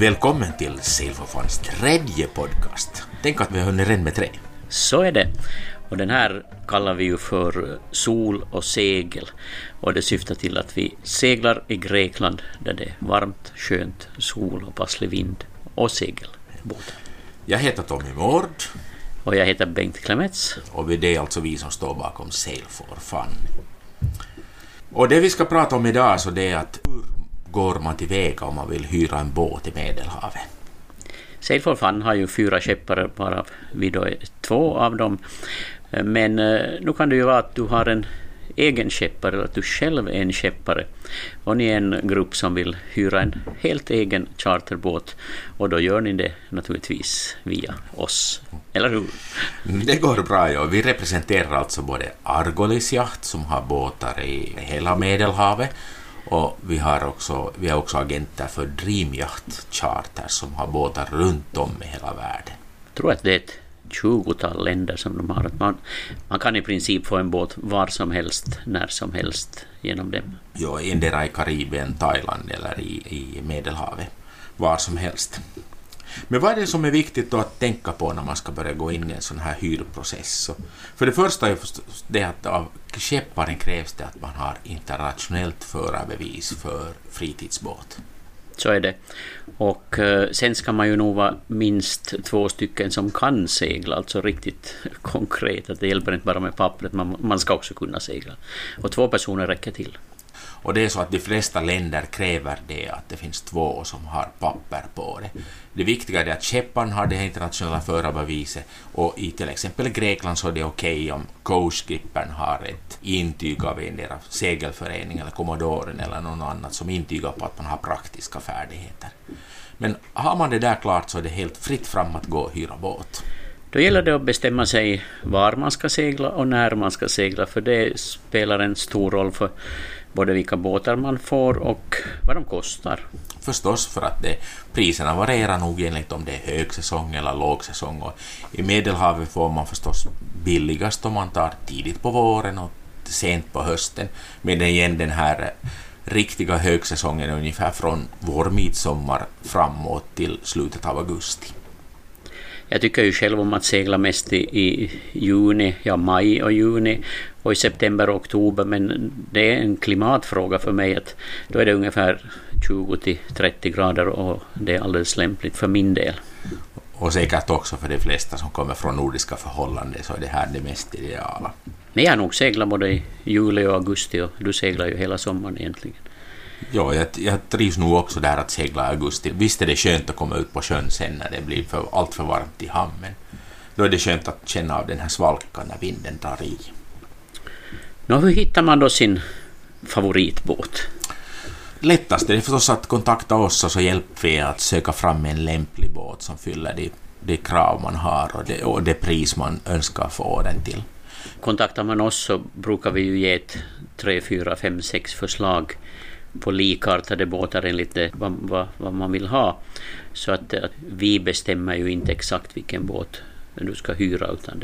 Välkommen till Sailforfuns tredje podcast. Tänk att vi har hunnit redan med 3. Så är det. Och den här kallar vi ju för sol och segel. Och det syftar till att vi seglar i Grekland där det är varmt, skönt, sol och passlig vind och segelbåt. Jag heter Tommy Mord. Och jag heter Bengt Klemets. Och det är alltså vi som står bakom Sailforfun. Och det vi ska prata om idag så det är att hur går man tillväga om man vill hyra en båt i Medelhavet? Sailforfun har ju 4 skeppare, bara vi då är 2 av dem. Men nu kan det ju vara att du har en egen skeppare eller att du själv är en skeppare. Och ni är en grupp som vill hyra en helt egen charterbåt och då gör ni det naturligtvis via oss, eller hur? Det går bra, ja. Vi representerar alltså både Argolis Yacht som har båtar i hela Medelhavet och vi har också agenter för Dream Yacht Charter som har båtar runt om i hela världen. Jag tror att det är 20-tal länder som de har. Man kan i princip få en båt var som helst, när som helst genom dem. Ja, endera i Karibien, Thailand eller i Medelhavet. Var som helst. Men vad är det som är viktigt då att tänka på när man ska börja gå in i en sån här hyrprocess? Så för det första är det att av skepparen krävs det att man har internationellt förarbevis för fritidsbåt. Så är det. Och sen ska man ju nog vara minst 2 stycken som kan segla, alltså riktigt konkret. Att det hjälper inte bara med pappret, man ska också kunna segla. Och 2 personer räcker till. Och det är så att de flesta länder kräver det att det finns 2 som har papper på det. Det viktiga är att skepparen har det här internationella förarbeviset och i till exempel Grekland så är det okej om co-skippern har ett intyg av en deras segelförening eller kommodoren eller någon annan som intygar på att man har praktiska färdigheter. Men har man det där klart så är det helt fritt fram att gå och hyra båt. Då gäller det att bestämma sig var man ska segla och när man ska segla, för det spelar en stor roll för både vilka båtar man får och vad de kostar. Förstås, för att priserna varierar nog enligt om det är högsäsong eller lågsäsong. Och i Medelhavet får man förstås billigast om man tar tidigt på våren och sent på hösten. Men igen, den här riktiga högsäsongen är ungefär från vår midsommar framåt till slutet av augusti. Jag tycker ju själv om att segla mest i juni, ja maj och juni och i september och oktober, men det är en klimatfråga för mig att då är det ungefär 20-30 grader och det är alldeles lämpligt för min del. Och säkert också för de flesta som kommer från nordiska förhållanden så är det här det mest ideala. Men jag har nog seglat både i juli och augusti och du seglar ju hela sommaren egentligen. Ja, jag trivs nog också där att segla i augusti. Visst är det skönt att komma ut på sjön sen när det blir allt för varmt i hamnen. Då är det skönt att känna av den här svalkan när vinden drar i. Nå, hur hittar man då sin favoritbåt? Lättast är det förstås att kontakta oss och så hjälper vi att söka fram en lämplig båt som fyller de krav man har och det pris man önskar få den till. Kontaktar man oss så brukar vi ju ge ett 3, 4, 5, 6 förslag på likartade båtar enligt det, vad man vill ha. Så att vi bestämmer ju inte exakt vilken båt du ska hyra utan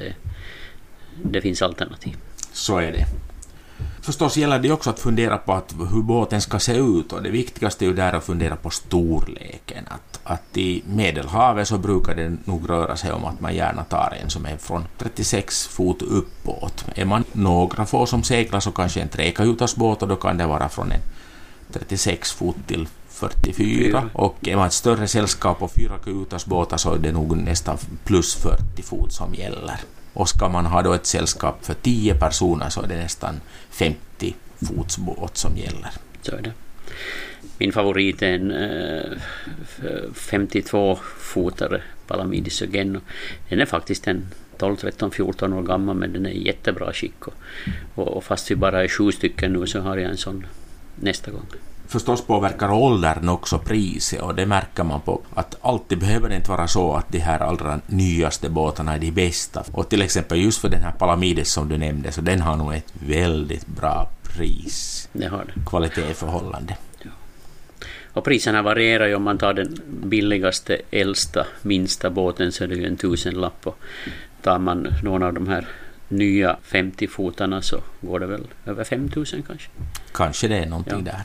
det finns alternativ. Så är det. Förstås gäller det också att fundera på hur båten ska se ut och det viktigaste är ju där att fundera på storleken. Att i Medelhavet så brukar det nog röra sig om att man gärna tar en som är från 36 fot uppåt. Är man några få som seglar så kanske en 3-kajutasbåt och då kan det vara från en 36 fot till 44 och är man ett större sällskap på 4 kajutasbåtar så är det nog nästan plus 40 fot som gäller. Och ska man ha då ett sällskap för 10 personer så är det nästan 50 fots båt som gäller. Så är det. Min favorit är en 52-fotare Palamidisøgen. Den är faktiskt en 12, 13, 14 år gammal men den är i jättebra skick och fast vi bara är 7 stycken nu så har jag en sån nästa gång. Förstås påverkar åldern också priset och det märker man på att alltid behöver det inte vara så att de här allra nyaste båtarna är de bästa. Och till exempel just för den här Palamides som du nämnde så den har nog ett väldigt bra pris. Det har det. Kvalitetsförhållande. Ja. Och priserna varierar ju om man tar den billigaste, äldsta, minsta båten så är det ju en 1000-lapp och tar man någon av de här nya 50-fotarna så går det väl över 5000 kanske. Kanske det är någonting där.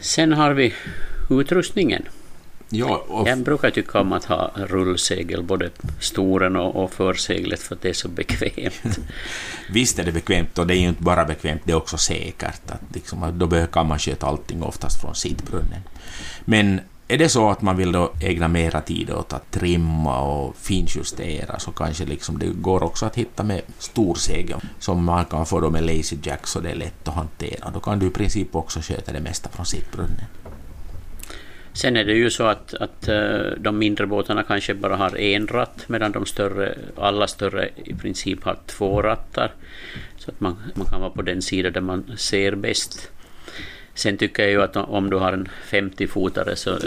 Sen har vi utrustningen. Ja, och... Jag brukar tycka om att ha rullsegel, både storen och förseglet, för att det är så bekvämt. Visst är det bekvämt, och det är ju inte bara bekvämt, det är också säkert. Att liksom, då kan man sköta allting oftast från sittbrunnen. Men är det så att man vill då ägna mera tid åt att trimma och finjustera, så kanske liksom det går också att hitta med storsegel som man kan få då med lazy jack, så det är lätt att hantera. Då kan du i princip också sköta det mesta från sittbrunnen. Sen är det ju så att de mindre båtarna kanske bara har en ratt, medan de större, alla större i princip har två rattar. Så att man kan vara på den sida där man ser bäst. Sen tycker jag ju att om du har en 50-fotare, så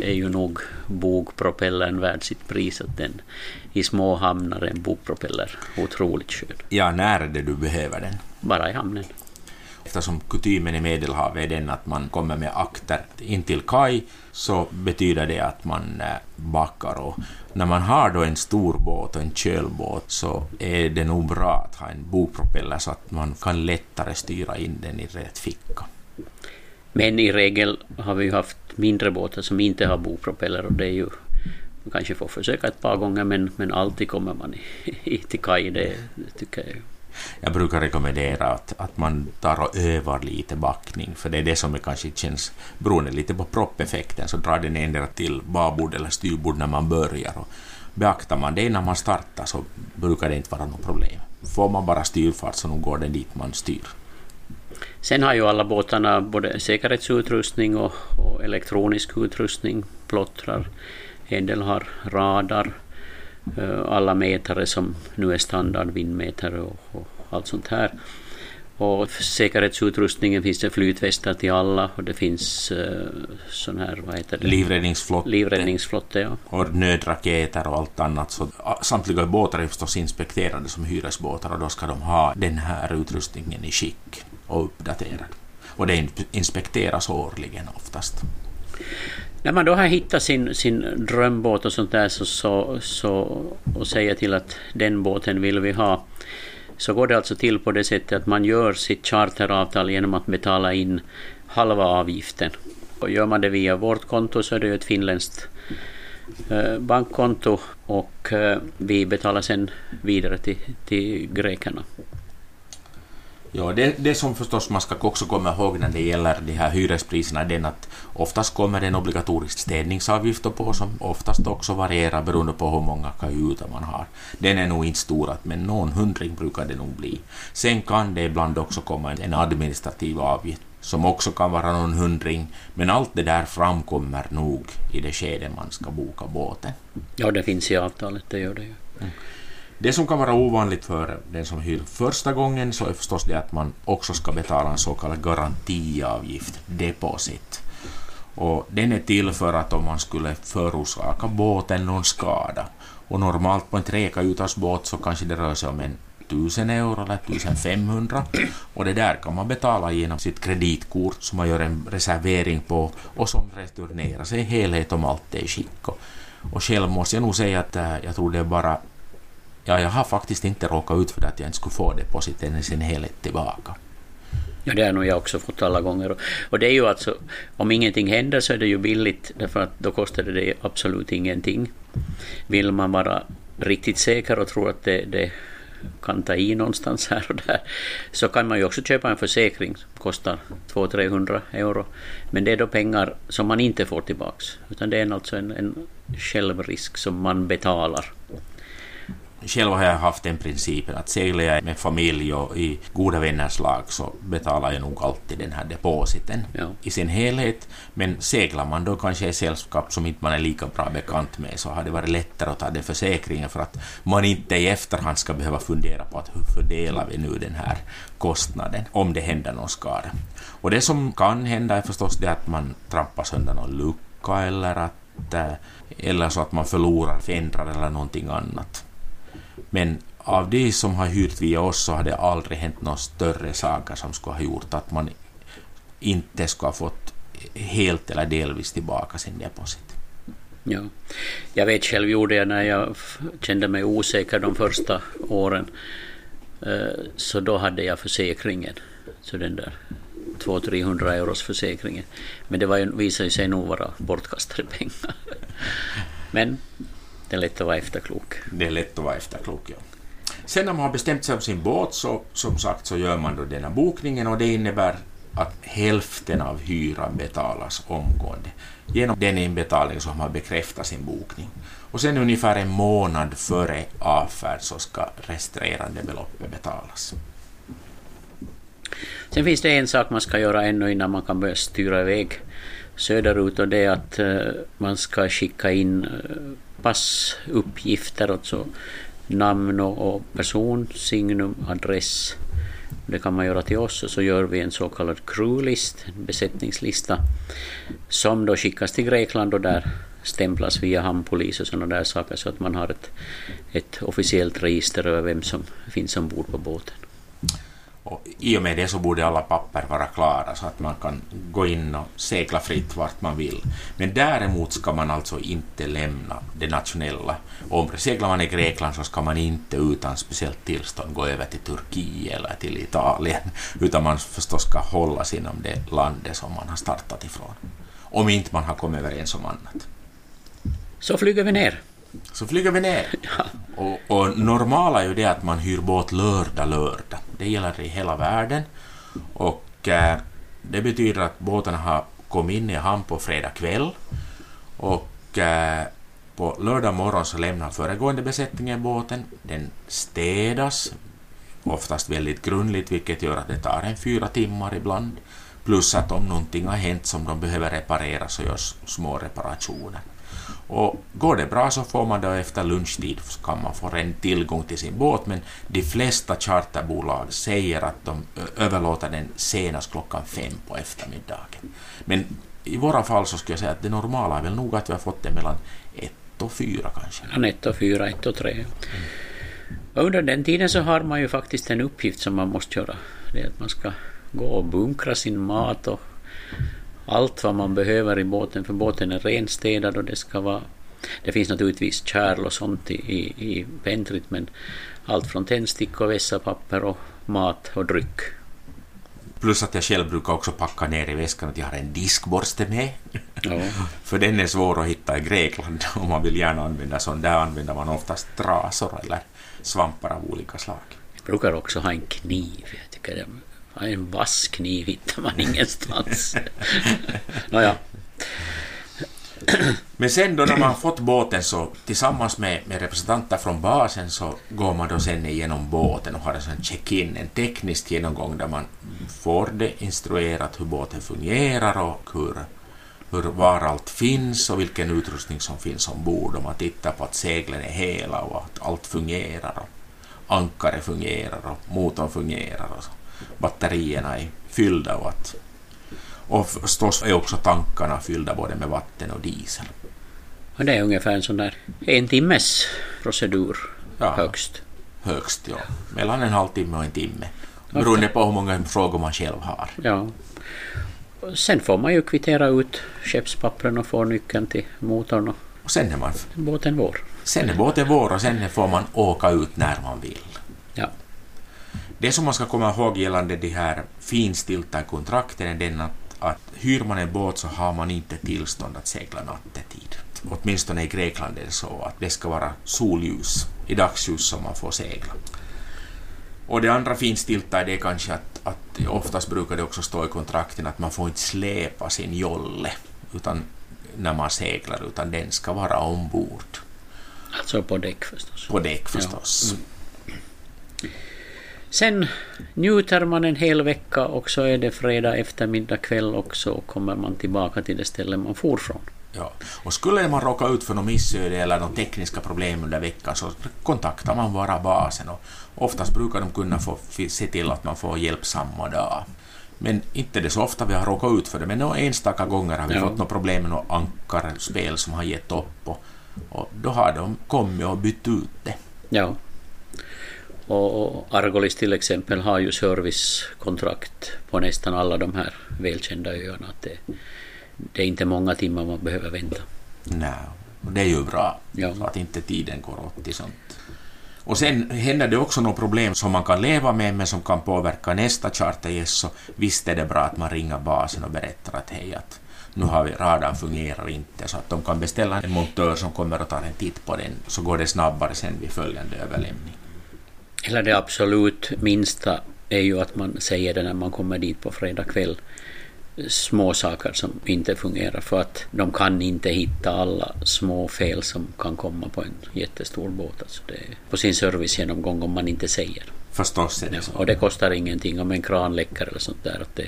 är ju nog bogpropellern värd sitt pris. Att den i små hamnar, en bogpropeller, otroligt skön. Ja, när är det du behöver den? Bara i hamnen. Eftersom kutymen i Medelhavet är den att man kommer med akter in till kaj, så betyder det att man backar. Och när man har då en stor båt och en kölbåt, så är det nog bra att ha en bogpropeller, så att man kan lättare styra in den i rätt ficka. Men i regel har vi ju haft mindre båtar som inte har bogpropeller, och det är ju, man kanske får försöka ett par gånger, men alltid kommer man till kaj, det tycker jag. Jag brukar rekommendera att man tar och övar lite backning, för det är det som är kanske känns, beroende lite på proppeffekten, så drar den ändå till babord eller styrbord när man börjar, och beaktar man det när man startar, så brukar det inte vara något problem. Får man bara styrfart, så nog går den dit man styr. Sen har ju alla båtarna både säkerhetsutrustning och elektronisk utrustning, plottrar, en del har radar, alla mätare som nu är standard, vindmätare och allt sånt här. Och säkerhetsutrustningen finns det flytvästar till alla, och det finns sån här, vad heter det? Livräddningsflotte, ja. Och nödraketer och allt annat. Så samtliga båtar är förstås inspekterade som hyresbåtar, och då ska de ha den här utrustningen i skick och uppdaterad. Och det inspekteras årligen oftast. När man då har hittat sin drömbåt och sånt där, så och säger till att den båten vill vi ha, så går det alltså till på det sättet att man gör sitt charteravtal genom att betala in halva avgiften. Och gör man det via vårt konto, så är det ett finländskt bankkonto, och vi betalar sen vidare till grekerna. Ja, det som förstås man ska också komma ihåg när det gäller de här hyrespriserna, den att oftast kommer en obligatorisk städningsavgift på, som oftast också varierar beroende på hur många kajuter man har. Den är nog inte stor, men någon hundring brukar det nog bli. Sen kan det ibland också komma en administrativ avgift som också kan vara någon hundring, men allt det där framkommer nog i det skede man ska boka båten. Ja, det finns i avtalet, det gör det ju. Mm. Det som kan vara ovanligt för den som hyr första gången, så är förstås det att man också ska betala en så kallad garantiavgift, deposit. Och den är till för att om man skulle förorsaka båten någon skada. Och normalt på en trekajutasbåt så kanske det rör sig om 1 000 euro eller 1 500, och det där kan man betala genom sitt kreditkort som man gör en reservering på, och som returnerar sig i helhet om allt är i skick. Och själv måste jag nog säga att jag tror det är bara... Ja, jag har faktiskt inte råkat ut för att jag inte skulle få depositen i sin helhet tillbaka. Ja, det har nog jag också fått alla gånger. Och det är ju alltså, om ingenting händer så är det ju billigt, därför att då kostar det absolut ingenting. Vill man vara riktigt säker och tro att det kan ta i någonstans här och där, så kan man ju också köpa en försäkring som kostar 200-300 euro. Men det är då pengar som man inte får tillbaka, utan det är alltså en självrisk som man betalar. Själv har jag haft den principen att seglar jag med familj och i goda vänners lag, så betalar jag nog alltid den här depositen i sin helhet. Men seglar man då kanske i sällskap som inte man är lika bra bekant med, så har det varit lättare att ta den försäkringen, för att man inte i efterhand ska behöva fundera på att hur fördelar vi nu den här kostnaden om det händer någon skada. Och det som kan hända är förstås det att man trampar sönder någon lucka, eller så att man förlorar fendrar eller någonting annat. Men av de som har hyrt via oss, så har det aldrig hänt någon större saker som skulle ha gjort att man inte ska ha fått helt eller delvis tillbaka sin deposit. Ja. Jag vet själv, gjorde jag när jag kände mig osäker de första åren, så då hade jag försäkringen, så den där 200-300 euros försäkringen. Men det var ju, visade sig nog vara bortkastade pengar. Men det är lätt att vara efterklok. Det är lätt att vara efterklok, ja. Sen när man har bestämt sig om sin båt så som sagt så gör man då denna bokningen, och det innebär att hälften av hyran betalas omgående. Genom den inbetalningen så har man bekräftat sin bokning. Och sen ungefär en månad före avfärd så ska resterande belopp betalas. Sen finns det en sak man ska göra ännu innan man kan börja styra iväg söderut, och det är att man ska skicka in passuppgifter, alltså namn och person, signum, adress. Det kan man göra till oss, och så gör vi en så kallad crewlist, en besättningslista, som då skickas till Grekland och där stämplas via hamnpolis och sådana där saker, så att man har ett officiellt register över vem som finns ombord på båten. Och i och med det så borde alla papper vara klara så att man kan gå in och segla fritt vart man vill. Men däremot ska man alltså inte lämna det nationella. Om seglar man i Grekland så ska man inte utan speciellt tillstånd gå över till Turkiet eller till Italien, utan man förstås ska hålla sig inom det landet som man har startat ifrån. Om inte man har kommit överens om annat. Så flyger vi ner. Så flyger vi ner. Ja. Och normala är ju det att man hyr båt lördag. Det gäller i hela världen, och det betyder att båtarna har kommit in i hamn på fredag kväll, och på lördag morgon så lämnar föregående besättningen båten. Den städas oftast väldigt grundligt, vilket gör att det tar 4 timmar ibland, plus att om någonting har hänt som de behöver reparera så görs små reparationer. Och går det bra så får man då efter lunchtid kan man få en tillgång till sin båt, men de flesta charterbolag säger att de överlåter den senast klockan 5 på eftermiddagen. Men i våra fall så skulle jag säga att det normala är väl nog att vi har fått det mellan 1 och 4 kanske. Mellan 1 och 4, 1 och 3. Mm. Under den tiden så har man ju faktiskt en uppgift som man måste göra. Det är att man ska gå och bunkra sin mat och allt vad man behöver i båten, för båten är renstädad, och det finns naturligtvis kärl och sånt i pentryt, men allt från tändstick och vässapapper och mat och dryck. Plus att jag själv brukar också packa ner i väskan att jag har en diskborste med. Ja. För den är svår att hitta i Grekland, om man vill gärna använda sån. Där använder man oftast trasor eller svampar av olika slag. Jag brukar också ha en kniv, jag tycker det. En vass kniv hittar man ingenstans. Nåja. Men sen då när man fått båten så tillsammans med representanter från basen så går man då sen igenom båten och har en sån check-in, en teknisk genomgång där man får det instruerat hur båten fungerar och hur var allt finns och vilken utrustning som finns ombord. Och man tittar på att seglen är hela och att allt fungerar och ankare fungerar och motorn fungerar och så. Batterierna är fyllda och förstås är också tankarna fyllda både med vatten och diesel. Och det är ungefär en sån där 1 timmes procedur, ja, högst. Högst, ja. Mellan 1,5 timme och 1 timme. Beroende på hur många frågor man själv har. Ja. Sen får man ju kvittera ut skeppspappren och få nyckeln till motorn. Och sen är båten vår. Sen är båten vår, och sen får man åka ut när man vill. Ja. Det som man ska komma ihåg gällande de här finstilta kontrakten är den att hyr man en båt så har man inte tillstånd att segla nattetid. Åtminstone i Grekland är det så att det ska vara solljus, i dagsljus som man får segla. Och det andra finstilta är det kanske att oftast brukar det också stå i kontrakten att man får inte släpa sin jolle utan när man seglar, utan den ska vara ombord. Alltså på däck förstås. På däck förstås. Ja. Sen njuter man en hel vecka, och så är det fredag eftermiddag kväll också, och kommer man tillbaka till det ställe man for från. Ja, och skulle man råka ut för någon missöde eller någon tekniska problem under veckan så kontaktar man bara basen, och oftast brukar de kunna få se till att man får hjälp samma dag. Men inte det så ofta vi har råkat ut för det, men några enstaka gånger har vi fått några problem med några ankarspel som har gett upp, och då har de kommit och bytt ut det. Ja. Och Argolis till exempel har ju servicekontrakt på nästan alla de här välkända öarna. Det är inte många timmar man behöver vänta. Nej, och det är ju bra, ja. Så att inte tiden går åt i sånt. Och sen händer det också några problem som man kan leva med men som kan påverka nästa chartergäst, så visst är det bra att man ringer basen och berättar att hej, att nu har vi, radarn fungerar inte, så att de kan beställa en montör som kommer och tar en titt på den, så går det snabbare sen vid följande överlämning. Eller det absolut minsta är ju att man säger det när man kommer dit på fredag kväll, små saker som inte fungerar, för att de kan inte hitta alla små fel som kan komma på en jättestor båt. Alltså det är på sin servicegenomgång om man inte säger. Förstås är det så. Och det kostar ingenting om en kran läcker eller sånt där. Att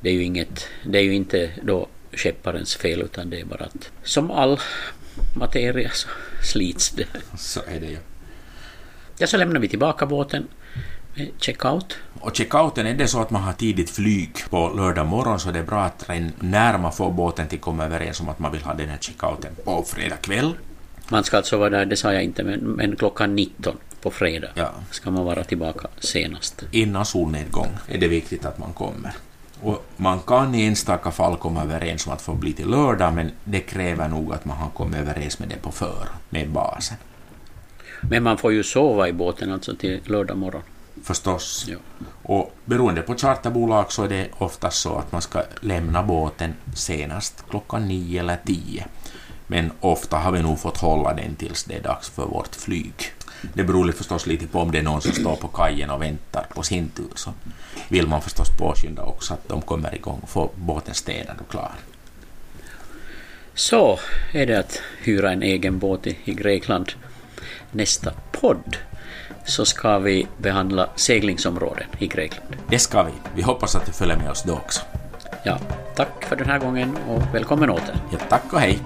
det är ju inget, det är ju inte då skepparens fel, utan det är bara att som all materia så slits det. Så är det ju. Ja, så lämnar vi tillbaka båten. Checkout. Och checkouten är det så att man har tidigt flyg på lördag morgon, så det är bra att när man får båten till komma överens om att man vill ha den här checkouten på fredag kväll. Man ska alltså vara där, det sa jag inte, men klockan 19 på fredag ska man vara tillbaka senast. Innan solnedgång är det viktigt att man kommer. Och man kan i enstaka fall komma överens om att få bli till lördag, men det kräver nog att man har kommit överens med det på förhand med basen. Men man får ju sova i båten alltså till lördag morgon. Förstås. Ja. Och beroende på charterbolag så är det oftast så att man ska lämna båten senast klockan 9 eller 10. Men ofta har vi nog fått hålla den tills det är dags för vårt flyg. Det beror förstås lite på om det är någon som står på kajen och väntar på sin tur, så vill man förstås påskynda också att de kommer igång och får båten städad och klar. Så är det att hyra en egen båt i Grekland. Nästa podd så ska vi behandla seglingsområden i Grekland. Det ska vi. Vi hoppas att du följer med oss då också. Ja, tack för den här gången och välkommen åter. Ja, tack och hej.